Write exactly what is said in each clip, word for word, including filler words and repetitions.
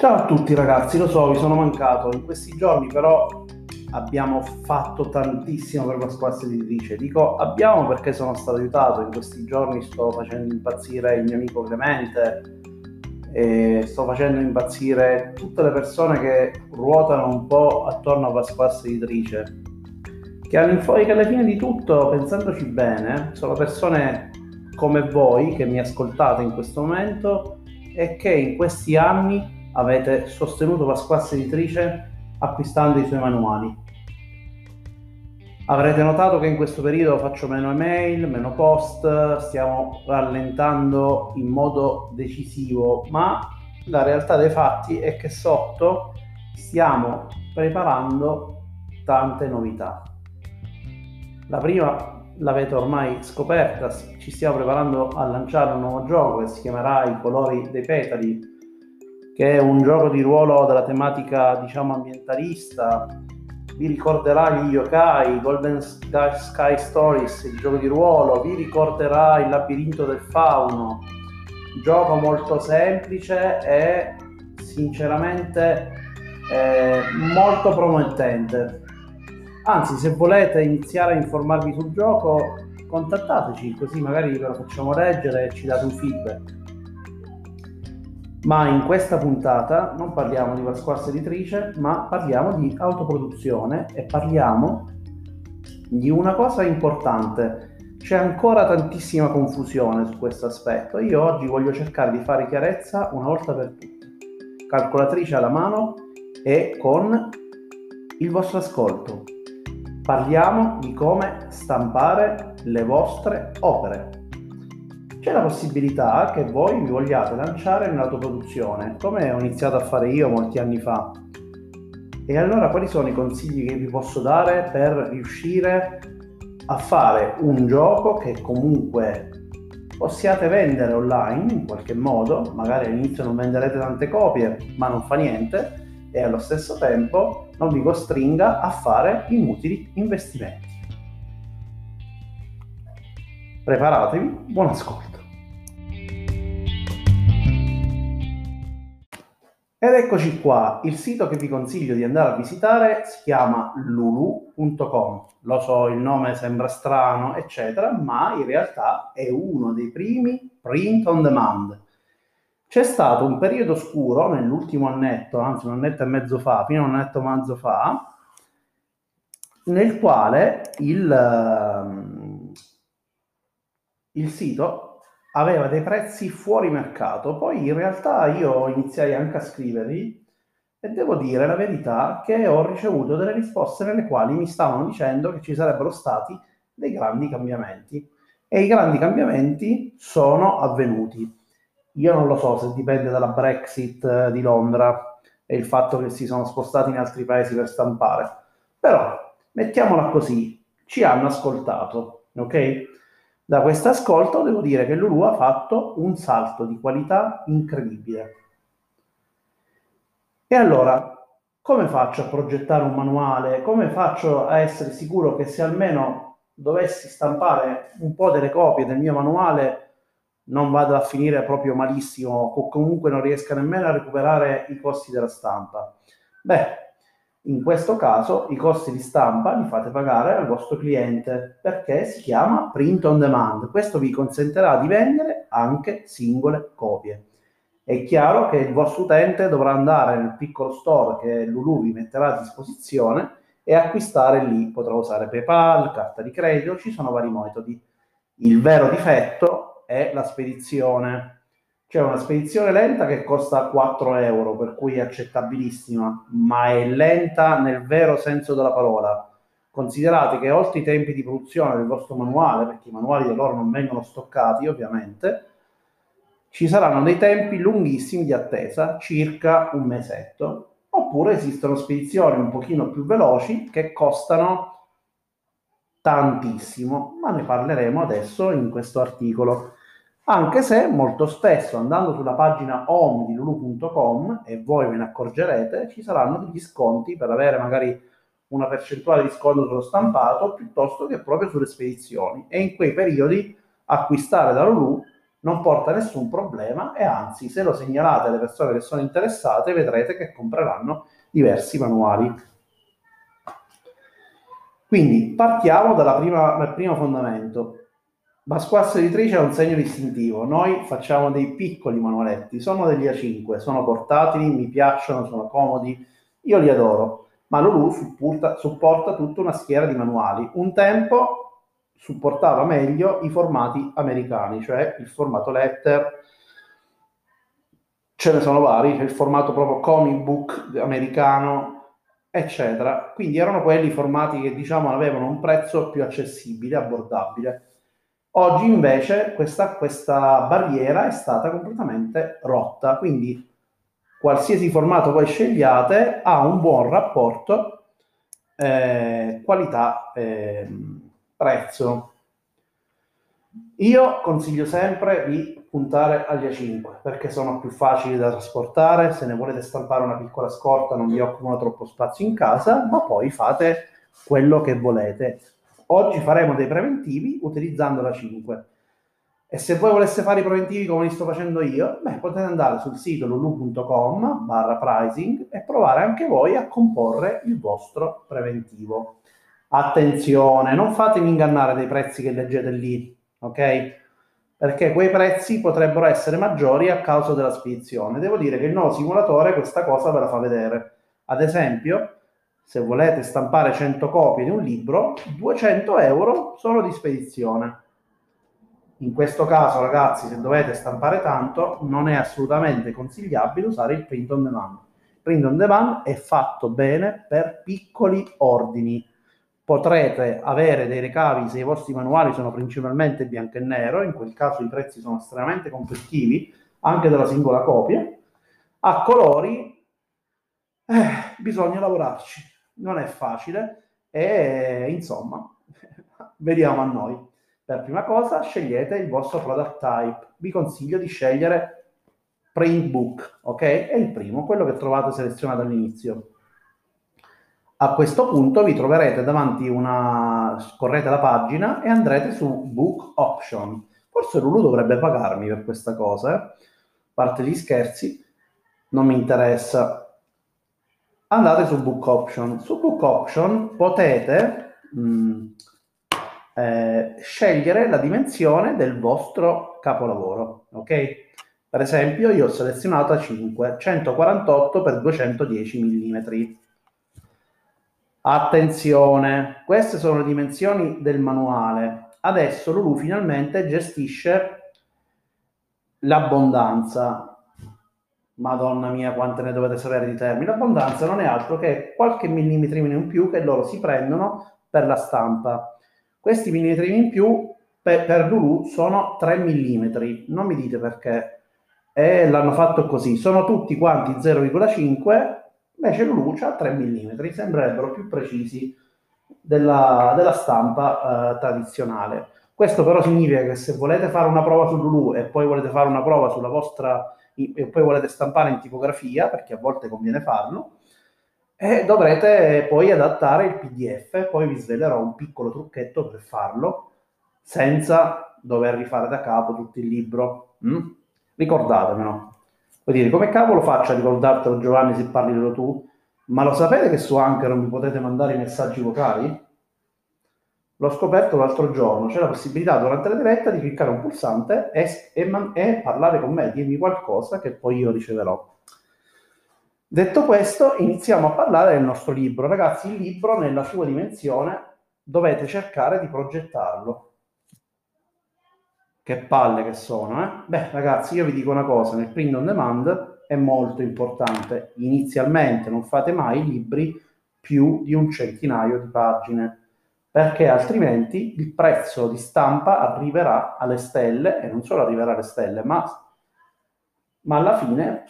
Ciao a tutti ragazzi, lo so, vi sono mancato in questi giorni, però abbiamo fatto tantissimo per Pasquassa Editrice. Dico abbiamo perché sono stato aiutato in questi giorni. Sto facendo impazzire il mio amico Clemente e sto facendo impazzire tutte le persone che ruotano un po' attorno a Pasquassa Editrice, che alla fine di tutto, pensandoci bene, sono persone come voi che mi ascoltate in questo momento e che in questi anni avete sostenuto Pasquassa Editrice acquistando i suoi manuali. Avrete notato che in questo periodo faccio meno email, meno post, stiamo rallentando in modo decisivo, ma la realtà dei fatti è che sotto stiamo preparando tante novità. La prima l'avete ormai scoperta, ci stiamo preparando a lanciare un nuovo gioco che si chiamerà I Colori dei Petali, che è un gioco di ruolo della tematica, diciamo, ambientalista. Vi ricorderà gli yokai, Golden Sky Stories, il gioco di ruolo, vi ricorderà il labirinto del fauno. Gioco molto semplice e sinceramente eh, molto promettente. Anzi, se volete iniziare a informarvi sul gioco, contattateci, così magari ve lo facciamo leggere e ci date un feedback. Ma in questa puntata non parliamo di Pasquassa Editrice, ma parliamo di autoproduzione e parliamo di una cosa importante. C'è ancora tantissima confusione su questo aspetto. Io oggi voglio cercare di fare chiarezza una volta per tutte. Calcolatrice alla mano e con il vostro ascolto. Parliamo di come stampare le vostre opere. C'è la possibilità che voi vi vogliate lanciare in autoproduzione, come ho iniziato a fare io molti anni fa. E allora quali sono i consigli che vi posso dare per riuscire a fare un gioco che comunque possiate vendere online in qualche modo? Magari all'inizio non venderete tante copie, ma non fa niente, e allo stesso tempo non vi costringa a fare inutili investimenti. Preparatevi, buon ascolto. Ed eccoci qua, il sito che vi consiglio di andare a visitare si chiama lulu punto com. Lo so, il nome sembra strano, eccetera, ma in realtà è uno dei primi print on demand. C'è stato un periodo scuro nell'ultimo annetto, anzi un annetto e mezzo fa, fino a un annetto e mezzo fa, nel quale il... il sito aveva dei prezzi fuori mercato. Poi in realtà io iniziai anche a scriverli e devo dire la verità che ho ricevuto delle risposte nelle quali mi stavano dicendo che ci sarebbero stati dei grandi cambiamenti, e i grandi cambiamenti sono avvenuti. Io non lo so se dipende dalla Brexit di Londra e il fatto che si sono spostati in altri paesi per stampare, però mettiamola così, ci hanno ascoltato, ok? Da questo ascolto devo dire che Lulu ha fatto un salto di qualità incredibile. E allora, come faccio a progettare un manuale? Come faccio a essere sicuro che se almeno dovessi stampare un po' delle copie del mio manuale non vada a finire proprio malissimo o comunque non riesca nemmeno a recuperare i costi della stampa? Beh, in questo caso i costi di stampa li fate pagare al vostro cliente, perché si chiama print on demand. Questo vi consentirà di vendere anche singole copie. È chiaro che il vostro utente dovrà andare nel piccolo store che Lulu vi metterà a disposizione e acquistare lì. Potrà usare PayPal, carta di credito, ci sono vari metodi. Il vero difetto è la spedizione. C'è una spedizione lenta che costa quattro euro, per cui è accettabilissima, ma è lenta nel vero senso della parola. Considerate che oltre i tempi di produzione del vostro manuale, perché i manuali da loro non vengono stoccati ovviamente, ci saranno dei tempi lunghissimi di attesa, circa un mesetto, oppure esistono spedizioni un pochino più veloci che costano tantissimo, ma ne parleremo adesso in questo articolo. Anche se molto spesso, andando sulla pagina home di lulu punto com, e voi ve ne accorgerete, ci saranno degli sconti per avere magari una percentuale di sconto sullo stampato piuttosto che proprio sulle spedizioni, e in quei periodi acquistare da Lulu non porta nessun problema, e anzi, se lo segnalate alle persone che sono interessate, vedrete che compreranno diversi manuali. Quindi partiamo dalla prima, dal primo fondamento. Pasquassa Editrice ha un segno distintivo, noi facciamo dei piccoli manualetti, sono degli A cinque, sono portatili, mi piacciono, sono comodi, io li adoro, ma Lulu supporta, supporta tutta una schiera di manuali. Un tempo supportava meglio i formati americani, cioè il formato letter, ce ne sono vari, c'è il formato proprio comic book americano, eccetera. Quindi erano quelli i formati che, diciamo, avevano un prezzo più accessibile, abbordabile. Oggi invece questa, questa barriera è stata completamente rotta, quindi qualsiasi formato poi scegliate ha un buon rapporto eh, qualità eh, prezzo. Io consiglio sempre di puntare agli A cinque perché sono più facili da trasportare. Se ne volete stampare una piccola scorta non vi occupano troppo spazio in casa, ma poi fate quello che volete. Oggi faremo dei preventivi utilizzando la cinque. E se voi voleste fare i preventivi come li sto facendo io, beh, potete andare sul sito lulu punto com barra pricing e provare anche voi a comporre il vostro preventivo. Attenzione, non fatevi ingannare dai prezzi che leggete lì, ok? Perché quei prezzi potrebbero essere maggiori a causa della spedizione. Devo dire che il nuovo simulatore questa cosa ve la fa vedere. Ad esempio, se volete stampare cento copie di un libro, duecento euro solo di spedizione. In questo caso, ragazzi, se dovete stampare tanto, non è assolutamente consigliabile usare il print on demand. Il print on demand è fatto bene per piccoli ordini. Potrete avere dei ricavi se i vostri manuali sono principalmente bianco e nero, in quel caso i prezzi sono estremamente competitivi, anche della singola copia. A colori eh, bisogna lavorarci. Non è facile e, insomma, vediamo a noi. Per prima cosa scegliete il vostro product type. Vi consiglio di scegliere print book, ok? È il primo, quello che trovate selezionato all'inizio. A questo punto vi troverete davanti una... scorrete la pagina e andrete su book option. Forse Lulu dovrebbe pagarmi per questa cosa, eh? Parte gli scherzi, non mi interessa. Andate su Book Option. Su Book Option potete mh, eh, scegliere la dimensione del vostro capolavoro, ok? Per esempio io ho selezionato A cinque, centoquarantotto per duecentodieci millimetri. Attenzione, queste sono le dimensioni del manuale. Adesso Lulu finalmente gestisce l'abbondanza. Madonna mia, quante ne dovete sapere di termini. L'abbondanza non è altro che qualche millimetrino in più che loro si prendono per la stampa. Questi millimetrini in più per, per Lulu sono tre millimetri. Non mi dite perché. E l'hanno fatto così. Sono tutti quanti zero virgola cinque, invece Lulu ha tre millimetri. Sembrerebbero più precisi della, della stampa eh, tradizionale. Questo però significa che se volete fare una prova su Lulu e poi volete fare una prova sulla vostra... e poi volete stampare in tipografia, perché a volte conviene farlo, e dovrete poi adattare il P D F. Poi vi svelerò un piccolo trucchetto per farlo senza dover rifare da capo tutto il libro. Mm? Ricordatemelo. Vuol dire, come cavolo faccio a ricordartelo, Giovanni, se parli solo tu? Ma lo sapete che su Anchor non mi potete mandare i messaggi vocali? L'ho scoperto l'altro giorno, c'è la possibilità durante la diretta di cliccare un pulsante e, e, man, e parlare con me, dirmi qualcosa che poi io riceverò. Detto questo, iniziamo a parlare del nostro libro. Ragazzi, il libro nella sua dimensione dovete cercare di progettarlo. Che palle che sono, eh? Beh, ragazzi, io vi dico una cosa, nel print on demand è molto importante. Inizialmente non fate mai libri più di un centinaio di pagine, perché altrimenti il prezzo di stampa arriverà alle stelle, e non solo arriverà alle stelle, ma, ma alla fine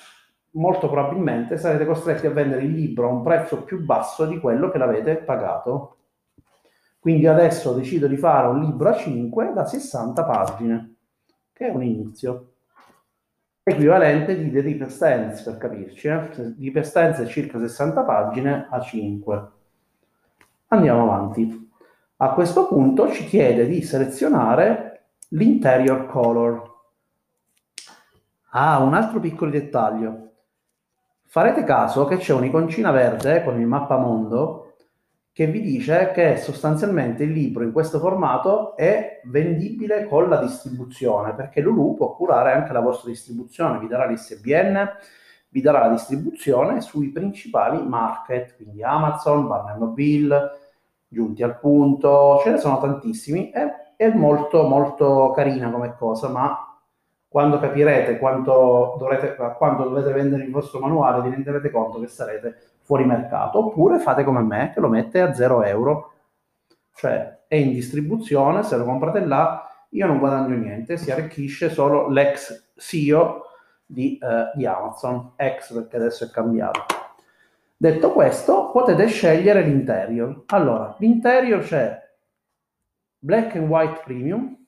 molto probabilmente sarete costretti a vendere il libro a un prezzo più basso di quello che l'avete pagato. Quindi adesso decido di fare un libro a cinque da sessanta pagine, che è un inizio. Equivalente di The Deepest Stance, per capirci, eh? The Deepest Stance è circa sessanta pagine a cinque. Andiamo avanti. A questo punto ci chiede di selezionare l'interior color. Ah, un altro piccolo dettaglio. Farete caso che c'è un'iconcina verde con il mappamondo che vi dice che sostanzialmente il libro in questo formato è vendibile con la distribuzione, perché Lulu può curare anche la vostra distribuzione, vi darà l'I S B N, vi darà la distribuzione sui principali market, quindi Amazon, Barnes and Noble, Giunti al Punto, ce ne sono tantissimi, e è molto molto carina come cosa, ma quando capirete quanto, dovrete, quando dovete vendere il vostro manuale, vi renderete conto che sarete fuori mercato. Oppure fate come me, che lo mette a zero euro. Cioè è in distribuzione, se lo comprate là, io non guadagno niente, si arricchisce solo l'ex C E O di, eh, di Amazon. Ex perché adesso è cambiato. Detto questo, potete scegliere l'interior. Allora, l'interior c'è Black and White Premium,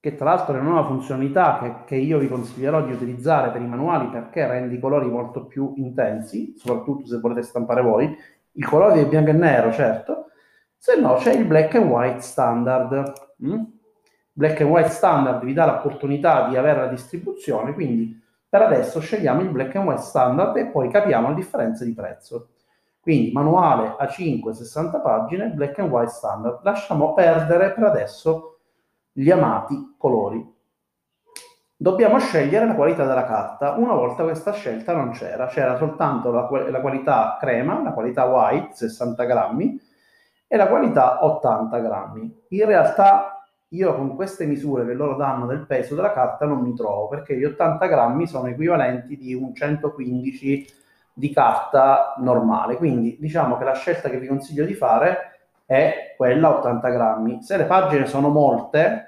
che tra l'altro è una nuova funzionalità che, che io vi consiglierò di utilizzare per i manuali, perché rende i colori molto più intensi, soprattutto se volete stampare voi. Il colore è bianco e nero, certo, se no c'è il black and white standard. Mm? Black and white standard vi dà l'opportunità di avere la distribuzione, quindi per adesso scegliamo il black and white standard e poi capiamo la differenza di prezzo. Quindi manuale A cinque, sessanta pagine, black and white standard. Lasciamo perdere per adesso gli amati colori. Dobbiamo scegliere la qualità della carta. Una volta questa scelta non c'era, c'era soltanto la, la qualità crema, la qualità white sessanta grammi e la qualità ottanta grammi. In realtà io con queste misure che loro danno del peso della carta non mi trovo, perché gli ottanta grammi sono equivalenti di un centoquindici di carta normale, quindi diciamo che la scelta che vi consiglio di fare è quella ottanta grammi. Se le pagine sono molte,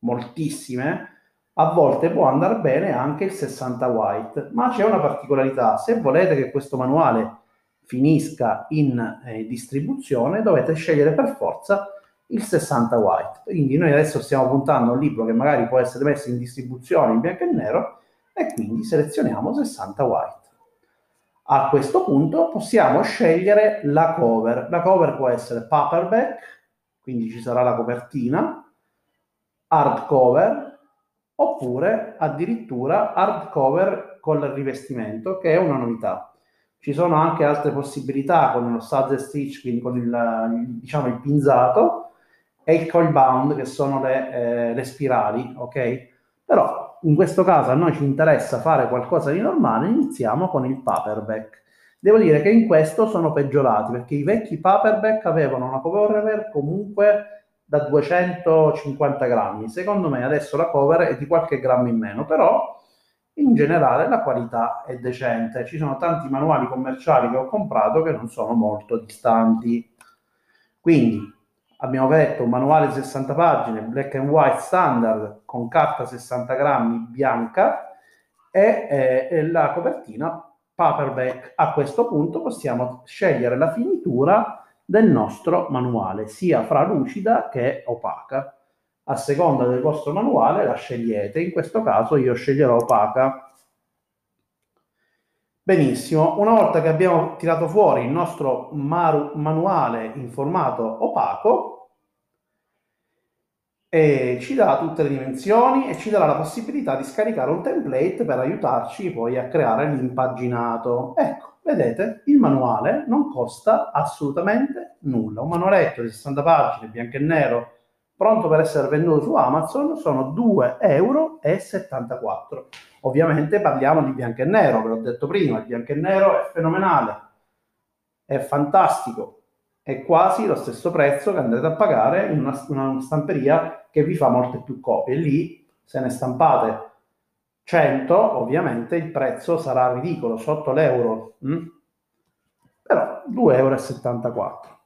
moltissime, a volte può andare bene anche il sessanta white, ma c'è una particolarità: se volete che questo manuale finisca in eh, distribuzione, dovete scegliere per forza il sessanta white. Quindi noi adesso stiamo puntando a un libro che magari può essere messo in distribuzione in bianco e nero, e quindi selezioniamo sessanta white. A questo punto possiamo scegliere la cover. La cover può essere paperback, quindi ci sarà la copertina, hardcover, oppure addirittura hardcover con il rivestimento, che è una novità. Ci sono anche altre possibilità con lo stitch stitch, quindi con il, diciamo, il pinzato e il coil bound, che sono le, eh, le spirali, ok? Però in questo caso a noi ci interessa fare qualcosa di normale, iniziamo con il paperback. Devo dire che in questo sono peggiorati, perché i vecchi paperback avevano una cover comunque da duecentocinquanta grammi. Secondo me adesso la cover è di qualche grammo in meno, però in generale la qualità è decente. Ci sono tanti manuali commerciali che ho comprato che non sono molto distanti. Quindi abbiamo detto un manuale sessanta pagine, black and white standard, con carta sessanta grammi bianca e, eh, e la copertina paperback. A questo punto possiamo scegliere la finitura del nostro manuale, sia fralucida che opaca. A seconda del vostro manuale la scegliete, in questo caso io sceglierò opaca. Benissimo, una volta che abbiamo tirato fuori il nostro manuale in formato opaco, e ci darà tutte le dimensioni e ci darà la possibilità di scaricare un template per aiutarci poi a creare l'impaginato. Ecco, vedete, il manuale non costa assolutamente nulla. Un manualetto di sessanta pagine, bianco e nero, pronto per essere venduto su Amazon, sono due virgola settantaquattro euro. Ovviamente parliamo di bianco e nero, ve l'ho detto prima, il bianco e nero è fenomenale, è fantastico. È quasi lo stesso prezzo che andrete a pagare in una, una stamperia che vi fa molte più copie. Lì, se ne stampate cento, ovviamente il prezzo sarà ridicolo, sotto l'euro, mm? Però due virgola settantaquattro euro.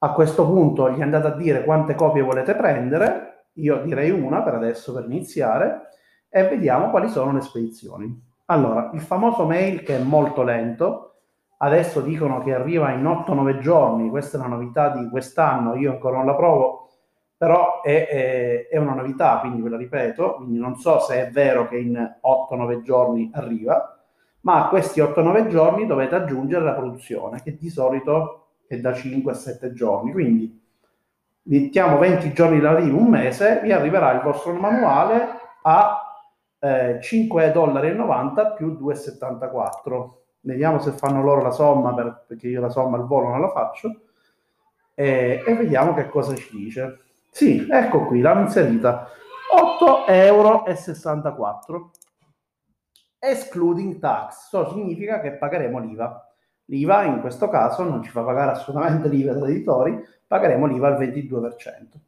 A questo punto gli andate a dire quante copie volete prendere, io direi una per adesso per iniziare, e vediamo quali sono le spedizioni. Allora, il famoso mail che è molto lento. Adesso dicono che arriva in otto nove giorni, questa è una novità di quest'anno, io ancora non la provo, però è, è, è una novità, quindi ve la ripeto, quindi non so se è vero che in otto nove giorni arriva, ma a questi otto nove giorni dovete aggiungere la produzione, che di solito è da cinque a sette giorni, quindi mettiamo venti giorni dall'arrivo, un mese, vi arriverà il vostro manuale a eh, cinque dollari e novanta più due virgola settantaquattro. Vediamo se fanno loro la somma, per, perché io la somma al volo non la faccio, e, e vediamo che cosa ci dice. Sì, ecco qui, l'hanno inserita, otto virgola sessantaquattro euro excluding tax. Ciò significa che pagheremo l'I V A. L'I V A in questo caso non ci fa pagare assolutamente l'I V A da editori, pagheremo l'I V A al ventidue per cento.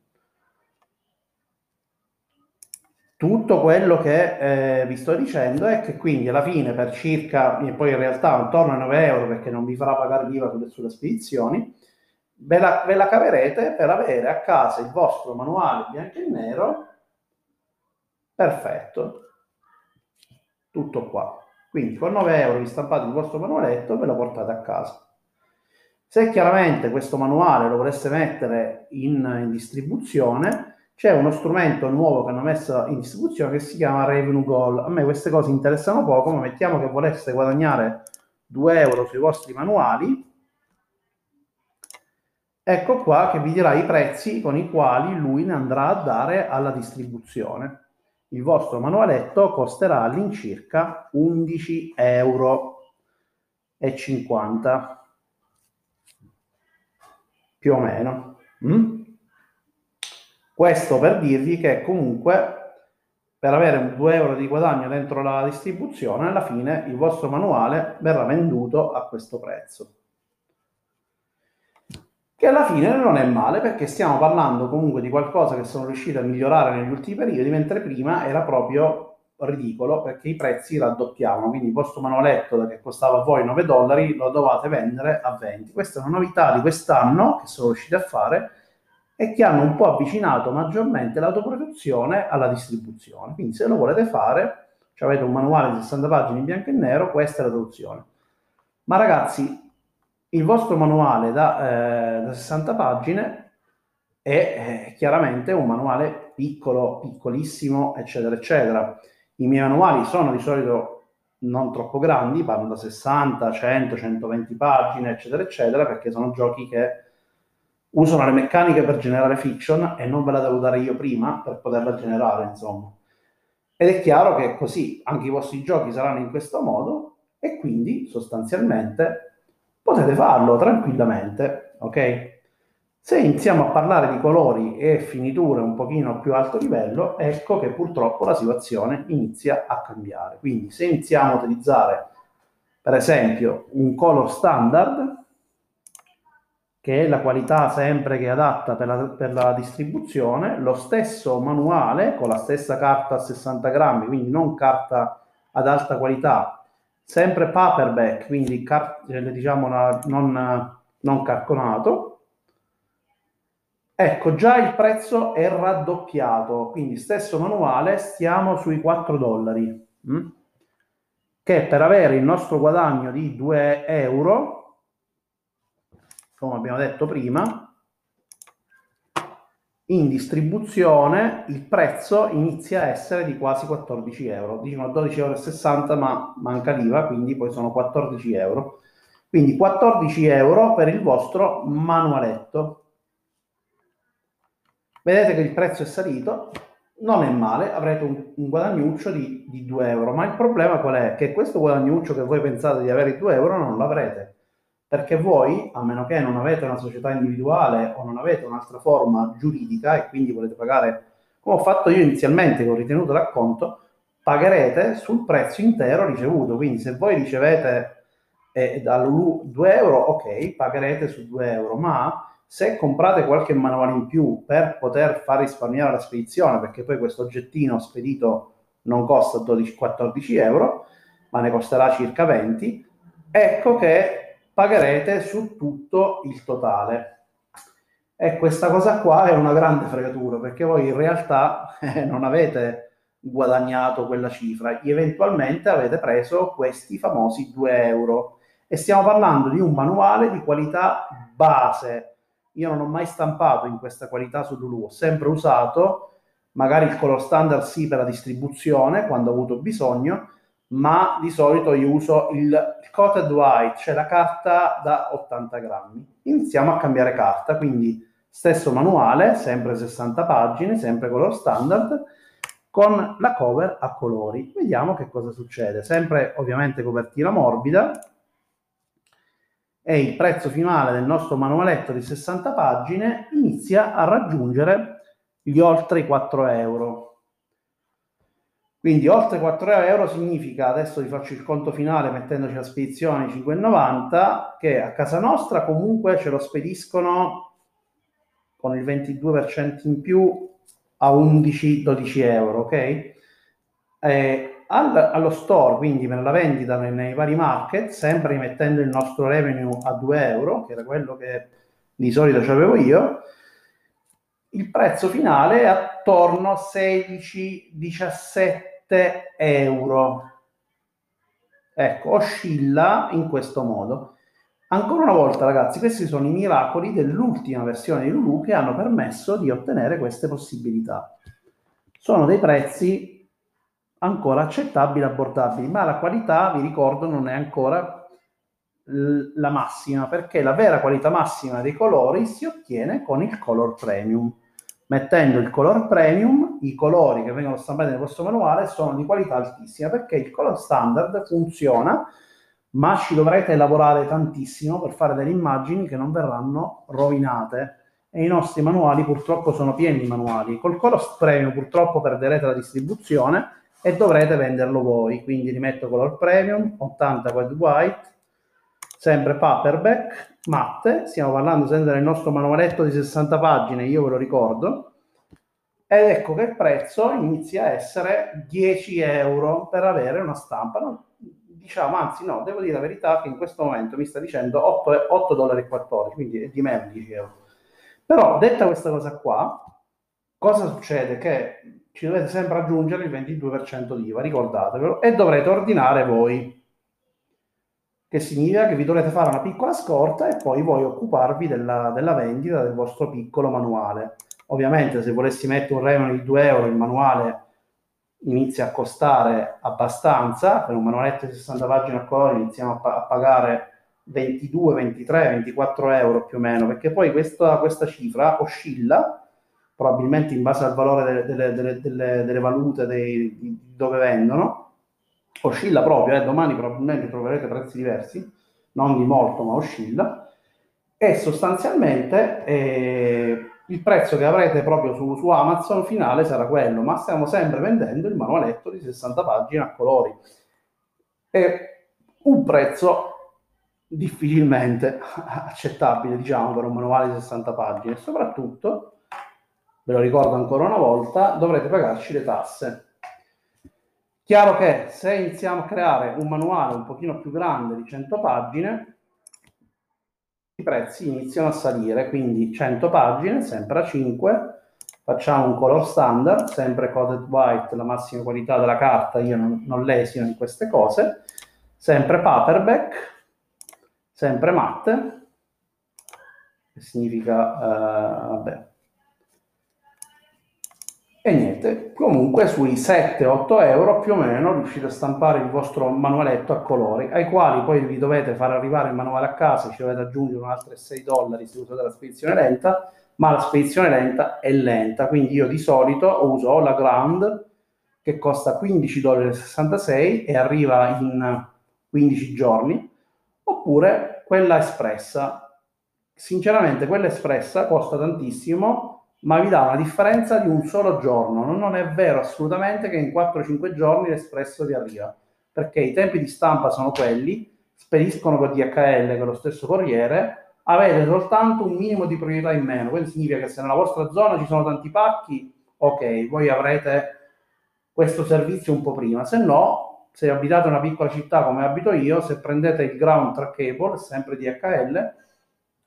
Tutto quello che eh, vi sto dicendo è che quindi alla fine per circa, e poi in realtà intorno ai nove euro, perché non vi farà pagare l'I V A sulle, sulle spedizioni, ve la, ve la caverete per avere a casa il vostro manuale bianco e nero perfetto. Tutto qua. Quindi con nove euro vi stampate il vostro manualetto e ve lo portate a casa. Se chiaramente questo manuale lo voleste mettere in, in distribuzione, c'è uno strumento nuovo che hanno messo in distribuzione che si chiama Revenue Goal. A me queste cose interessano poco, ma mettiamo che voleste guadagnare due euro sui vostri manuali. Ecco qua che vi dirà i prezzi con i quali lui ne andrà a dare alla distribuzione. Il vostro manualetto costerà all'incirca undici euro e cinquanta, più o meno. Mm? Questo per dirvi che comunque per avere un due euro di guadagno dentro la distribuzione, alla fine il vostro manuale verrà venduto a questo prezzo. Che alla fine non è male, perché stiamo parlando comunque di qualcosa che sono riuscito a migliorare negli ultimi periodi, mentre prima era proprio ridicolo perché i prezzi raddoppiavano. Quindi il vostro manualetto che costava a voi nove dollari lo dovete vendere a venti. Questa è una novità di quest'anno che sono riusciti a fare e che hanno un po' avvicinato maggiormente l'autoproduzione alla distribuzione. Quindi se lo volete fare, cioè avete un manuale di sessanta pagine in bianco e nero, questa è la traduzione. Ma ragazzi, il vostro manuale da, eh, da sessanta pagine è eh, chiaramente un manuale piccolo, piccolissimo, eccetera, eccetera. I miei manuali sono di solito non troppo grandi, vanno da sessanta, cento, centoventi pagine, eccetera, eccetera, perché sono giochi che usano le meccaniche per generare fiction e non ve la devo dare io prima per poterla generare, insomma. Ed è chiaro che così anche i vostri giochi saranno in questo modo e quindi sostanzialmente potete farlo tranquillamente, ok? Se iniziamo a parlare di colori e finiture un pochino più alto livello, ecco che purtroppo la situazione inizia a cambiare. Quindi se iniziamo a utilizzare, per esempio, un color standard, che è la qualità sempre che è adatta per la, per la distribuzione, lo stesso manuale, con la stessa carta a sessanta grammi, quindi non carta ad alta qualità, sempre paperback, quindi car- diciamo una, non, non cartonato, ecco già il prezzo è raddoppiato. Quindi stesso manuale, stiamo sui quattro dollari, mh? Che per avere il nostro guadagno di due euro, come abbiamo detto prima, in distribuzione il prezzo inizia a essere di quasi quattordici euro. Dicono dodici euro e sessanta, ma manca l'I V A, quindi poi sono quattordici euro. Quindi quattordici euro per il vostro manualetto. Vedete che il prezzo è salito, non è male, avrete un, un guadagnuccio di, di due euro. Ma il problema qual è? Che questo guadagnuccio che voi pensate di avere di due euro non l'avrete. Perché voi, a meno che non avete una società individuale o non avete un'altra forma giuridica e quindi volete pagare, come ho fatto io inizialmente con ritenuto d'acconto, pagherete sul prezzo intero ricevuto. Quindi se voi ricevete eh, da Lulu due euro, ok, pagherete su due euro, ma se comprate qualche manuale in più per poter far risparmiare la spedizione, perché poi questo oggettino spedito non costa dodici, quattordici euro, ma ne costerà circa venti, ecco che pagherete su tutto il totale. E questa cosa qua è una grande fregatura, perché voi in realtà eh, non avete guadagnato quella cifra, eventualmente avete preso questi famosi due euro. E stiamo parlando di un manuale di qualità base. Io non ho mai stampato in questa qualità su Lulu, ho sempre usato magari il color standard sì per la distribuzione quando ho avuto bisogno, ma di solito io uso il coated white, cioè la carta da ottanta grammi. Iniziamo a cambiare carta, quindi stesso manuale, sempre sessanta pagine, sempre color standard, con la cover a colori. Vediamo che cosa succede. Sempre ovviamente copertina morbida, e il prezzo finale del nostro manualetto di sessanta pagine inizia a raggiungere gli oltre i quattro euro. Quindi oltre quattro euro significa, adesso vi faccio il conto finale mettendoci la spedizione cinque e novanta, che a casa nostra comunque ce lo spediscono con il ventidue per cento in più a undici dodici euro, ok? Eh, al, allo store, quindi per la vendita nei, nei vari market, sempre rimettendo il nostro revenue a due euro, che era quello che di solito c'avevo io, il prezzo finale è attorno a sedici diciassette euro. Ecco, oscilla in questo modo. Ancora una volta, ragazzi, questi sono i miracoli dell'ultima versione di Lulu che hanno permesso di ottenere queste possibilità. Sono dei prezzi ancora accettabili, abbordabili, ma la qualità, vi ricordo, non è ancora la massima, perché la vera qualità massima dei colori si ottiene con il color premium. Mettendo il color premium, i colori che vengono stampati nel vostro manuale sono di qualità altissima, perché il color standard funziona, ma ci dovrete lavorare tantissimo per fare delle immagini che non verranno rovinate, e i nostri manuali purtroppo sono pieni di manuali. Col color premium purtroppo perderete la distribuzione e dovrete venderlo voi, quindi rimetto color premium, ottanta white white, sempre paperback, matte, stiamo parlando sempre del nostro manualetto di sessanta pagine, io ve lo ricordo, ed ecco che il prezzo inizia a essere dieci euro per avere una stampa, no? Diciamo, anzi no, devo dire la verità che in questo momento mi sta dicendo otto virgola quattordici dollari, quindi è di meno dieci euro. Però detta questa cosa qua, cosa succede? Che ci dovete sempre aggiungere il ventidue per cento di I V A, ricordatevelo, e dovrete ordinare voi. Che significa che vi dovete fare una piccola scorta e poi voi occuparvi della, della vendita del vostro piccolo manuale. Ovviamente se volessi mettere un revenue di due euro, il manuale inizia a costare abbastanza, per un manualetto di sessanta pagine a colori iniziamo a, a pagare ventidue, ventitré, ventiquattro euro più o meno, perché poi questa, questa cifra oscilla, probabilmente in base al valore delle, delle, delle, delle valute dei, di dove vendono, oscilla proprio, eh, domani probabilmente troverete prezzi diversi, non di molto ma oscilla, e sostanzialmente eh, il prezzo che avrete proprio su, su Amazon finale sarà quello, ma stiamo sempre vendendo il manualetto di sessanta pagine a colori, è un prezzo difficilmente accettabile, diciamo, per un manuale di sessanta pagine, soprattutto, ve lo ricordo ancora una volta, dovrete pagarci le tasse. Chiaro che se iniziamo a creare un manuale un pochino più grande di cento pagine, i prezzi iniziano a salire, quindi cento pagine, sempre a cinque, facciamo un color standard, sempre coded white, la massima qualità della carta, io non, non lesino in queste cose, sempre paperback, sempre matte, che significa, eh, vabbè, e niente, comunque sui sette otto euro più o meno riuscite a stampare il vostro manualetto a colori, ai quali poi vi dovete far arrivare il manuale a casa, ci dovete aggiungere un altro sei dollari se usate la spedizione lenta, ma la spedizione lenta è lenta, quindi io di solito uso la Grand che costa quindici dollari e sessantasei e arriva in quindici giorni, oppure quella espressa. Sinceramente quella espressa costa tantissimo, ma vi dà una differenza di un solo giorno. Non è vero assolutamente che in quattro cinque giorni l'espresso vi arriva, perché i tempi di stampa sono quelli, spediscono con D H L, con lo stesso corriere, avete soltanto un minimo di priorità in meno, quindi significa che se nella vostra zona ci sono tanti pacchi, ok, voi avrete questo servizio un po' prima, se no, se abitate una piccola città come abito io, se prendete il ground trackable, sempre D H L,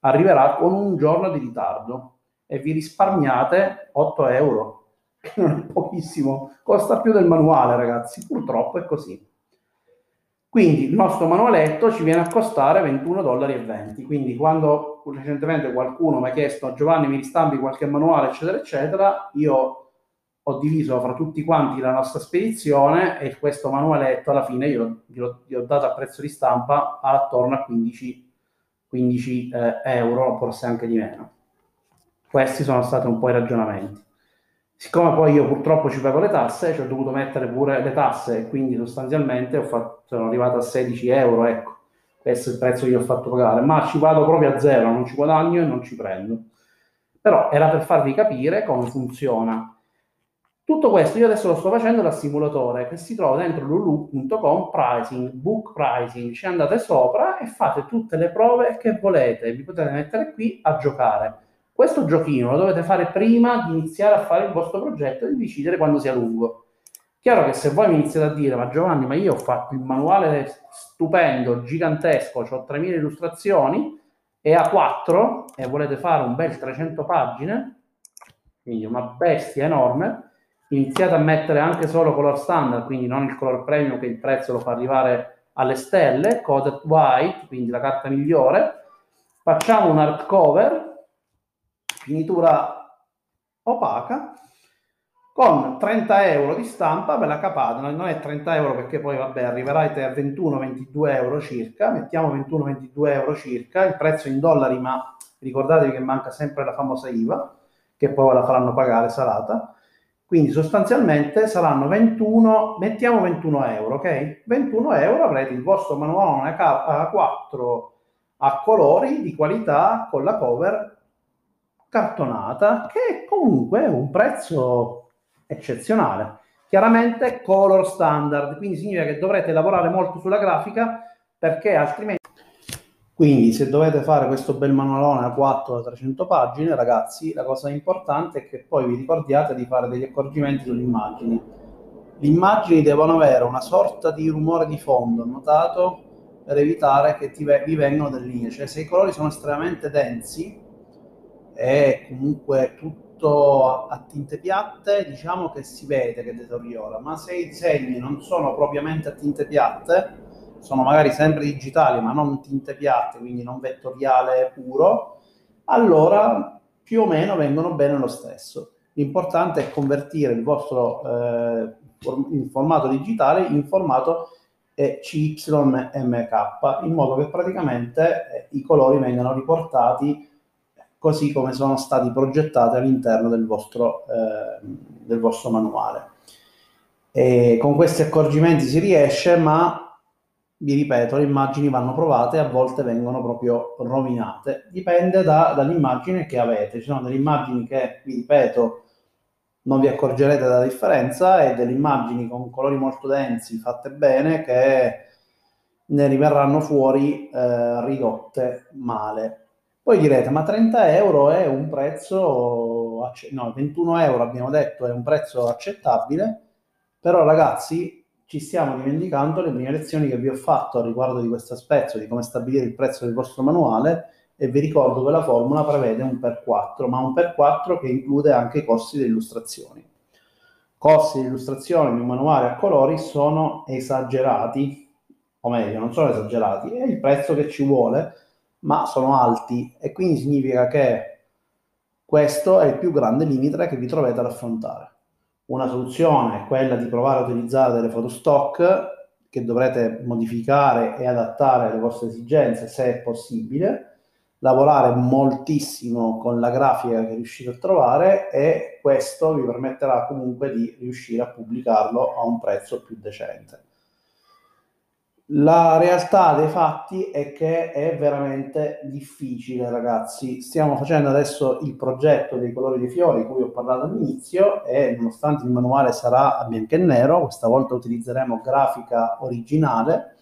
arriverà con un giorno di ritardo, e vi risparmiate otto euro, che non è pochissimo, costa più del manuale, ragazzi, purtroppo è così. Quindi il nostro manualetto ci viene a costare ventuno dollari e venti, quindi quando recentemente qualcuno mi ha chiesto Giovanni mi ristampi qualche manuale eccetera eccetera, io ho diviso fra tutti quanti la nostra spedizione e questo manualetto alla fine io gli ho dato a prezzo di stampa attorno a quindici, quindici eh, euro, forse anche di meno. Questi sono stati un po' i ragionamenti. Siccome poi io purtroppo ci pago le tasse, ci ho dovuto mettere pure le tasse, e quindi sostanzialmente ho fatto, sono arrivato a sedici euro, ecco, questo è il prezzo che gli ho fatto pagare, ma ci vado proprio a zero, non ci guadagno e non ci prendo. Però era per farvi capire come funziona. Tutto questo io adesso lo sto facendo dal simulatore che si trova dentro lulu punto com, pricing, book pricing, ci andate sopra e fate tutte le prove che volete, vi potete mettere qui a giocare. Questo giochino lo dovete fare prima di iniziare a fare il vostro progetto e di decidere quando sia lungo. Chiaro che se voi mi iniziate a dire, ma Giovanni, ma io ho fatto il manuale stupendo, gigantesco, ho tremila illustrazioni e a quattro e volete fare un bel trecento pagine, quindi una bestia enorme, iniziate a mettere anche solo color standard, quindi non il color premium che il prezzo lo fa arrivare alle stelle, coated white, quindi la carta migliore, facciamo un hardcover, finitura opaca, con trenta euro di stampa ve la capate, non è trenta euro perché poi vabbè arriverete a ventuno ventidue euro circa, mettiamo ventuno ventidue euro circa, il prezzo in dollari, ma ricordatevi che manca sempre la famosa I V A, che poi ve la faranno pagare salata. Quindi sostanzialmente saranno ventuno, mettiamo ventuno euro, ok? ventuno euro avrete il vostro manuale a quattro a colori di qualità con la cover cartonata, che comunque è un prezzo eccezionale. Chiaramente color standard, quindi significa che dovrete lavorare molto sulla grafica perché altrimenti... Quindi se dovete fare questo bel manualone a quattro da trecento pagine, ragazzi, la cosa importante è che poi vi ricordiate di fare degli accorgimenti sulle immagini. Le immagini devono avere una sorta di rumore di fondo, notato, per evitare che ti ve- vi vengano delle linee. Cioè se i colori sono estremamente densi e comunque tutto a tinte piatte, diciamo che si vede che deteriora, ma se i disegni non sono propriamente a tinte piatte, sono magari sempre digitali ma non tinte piatte, quindi non vettoriale puro, allora più o meno vengono bene lo stesso. L'importante è convertire il vostro eh, in formato digitale in formato eh, C Y M K, in modo che praticamente eh, i colori vengano riportati così come sono stati progettati all'interno del vostro, eh, del vostro manuale. E con questi accorgimenti si riesce, ma vi ripeto, le immagini vanno provate, a volte vengono proprio rovinate. Dipende da, dall'immagine che avete. Ci sono delle immagini che, vi ripeto, non vi accorgerete della differenza e delle immagini con colori molto densi, fatte bene, che ne rimarranno fuori eh, ridotte male. Poi direte, ma trenta euro è un prezzo... Acce- no, ventuno euro abbiamo detto è un prezzo accettabile, però ragazzi... ci stiamo dimenticando le prime lezioni che vi ho fatto a riguardo di questo aspetto, di come stabilire il prezzo del vostro manuale, e vi ricordo che la formula prevede un per quattro, ma un per quattro che include anche i costi delle illustrazioni. Costi di illustrazione di un manuale a colori sono esagerati, o meglio, non sono esagerati, è il prezzo che ci vuole, ma sono alti, e quindi significa che questo è il più grande limite che vi trovate ad affrontare. Una soluzione è quella di provare a utilizzare delle foto stock che dovrete modificare e adattare alle vostre esigenze se è possibile, lavorare moltissimo con la grafica che riuscite a trovare, e questo vi permetterà comunque di riuscire a pubblicarlo a un prezzo più decente. La realtà dei fatti è che è veramente difficile, ragazzi. Stiamo facendo adesso il progetto dei colori dei fiori di cui ho parlato all'inizio, e nonostante il manuale sarà a bianco e nero, questa volta utilizzeremo grafica originale,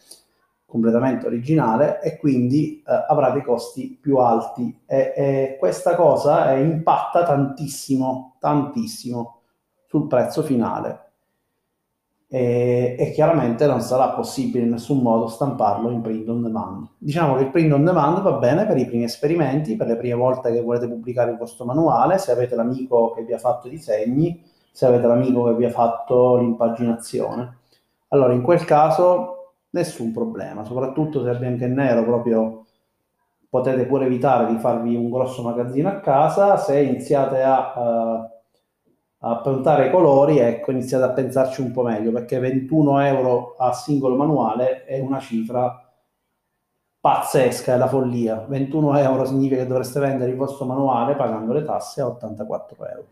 completamente originale, e quindi eh, avrà dei costi più alti, e, e questa cosa eh, impatta tantissimo, tantissimo sul prezzo finale. E, e chiaramente non sarà possibile in nessun modo stamparlo in print on demand. Diciamo che il print on demand va bene per i primi esperimenti, per le prime volte che volete pubblicare il vostro manuale, se avete l'amico che vi ha fatto i disegni, se avete l'amico che vi ha fatto l'impaginazione. Allora in quel caso nessun problema, soprattutto se è bianco e nero proprio potete pure evitare di farvi un grosso magazzino a casa. Se iniziate a... Uh, a puntare i colori, ecco, iniziate a pensarci un po' meglio, perché ventuno euro a singolo manuale è una cifra pazzesca, è la follia. ventuno euro significa che dovreste vendere il vostro manuale pagando le tasse a ottantaquattro euro.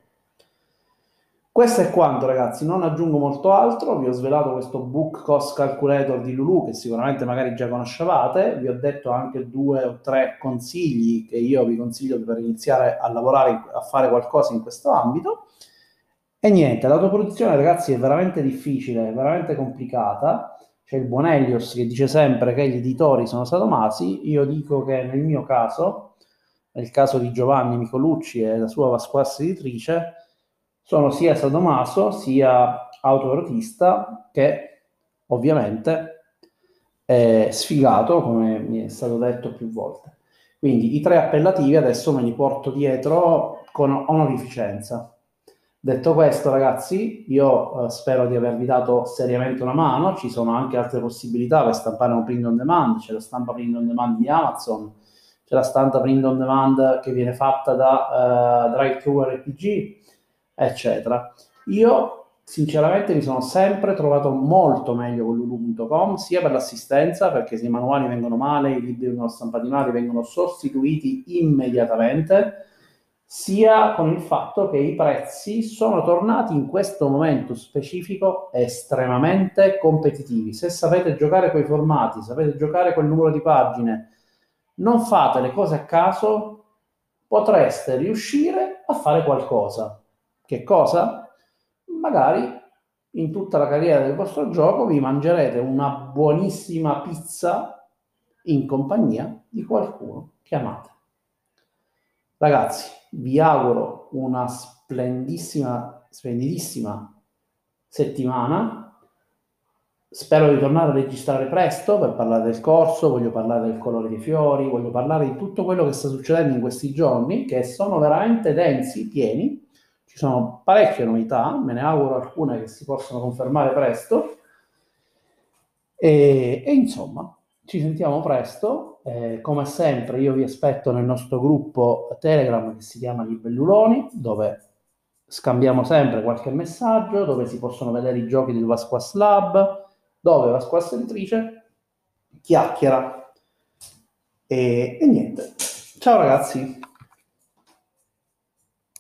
Questo è quanto, ragazzi, non aggiungo molto altro. Vi ho svelato questo book cost calculator di Lulu, che sicuramente magari già conoscevate. Vi ho detto anche due o tre consigli che io vi consiglio per iniziare a lavorare, a fare qualcosa in questo ambito. E niente, l'autoproduzione, ragazzi, è veramente difficile, è veramente complicata. C'è il buon Elios che dice sempre che gli editori sono sadomasi. Io dico che nel mio caso, nel caso di Giovanni Micolucci e la sua Pasquassa Editrice, sono sia sadomaso, sia autoerotista, che ovviamente è sfigato, come mi è stato detto più volte. Quindi i tre appellativi adesso me li porto dietro con onorificenza. Detto questo, ragazzi, io eh, spero di avervi dato seriamente una mano. Ci sono anche altre possibilità per stampare un print on demand. C'è la stampa print on demand di Amazon, c'è la stampa print on demand che viene fatta da eh, DriveThruRPG, eccetera. Io sinceramente mi sono sempre trovato molto meglio con lulu punto com, sia per l'assistenza, perché se i manuali vengono male, i libri vengono stampati male, vengono sostituiti immediatamente, sia con il fatto che i prezzi sono tornati in questo momento specifico estremamente competitivi. Se sapete giocare con i formati, sapete giocare col numero di pagine, non fate le cose a caso, potreste riuscire a fare qualcosa. Che cosa? Magari in tutta la carriera del vostro gioco vi mangerete una buonissima pizza in compagnia di qualcuno che amate. Ragazzi, vi auguro una splendidissima, splendidissima settimana. Spero di tornare a registrare presto per parlare del corso, voglio parlare del colore dei fiori, voglio parlare di tutto quello che sta succedendo in questi giorni, che sono veramente densi, pieni. Ci sono parecchie novità, me ne auguro alcune che si possano confermare presto. E, e insomma, ci sentiamo presto. Eh, come sempre, io vi aspetto nel nostro gruppo Telegram che si chiama Libelluloni, dove scambiamo sempre qualche messaggio, dove si possono vedere i giochi del Pasquassa Lab, dove Pasquassa Editrice chiacchiera. E, e niente. Ciao ragazzi!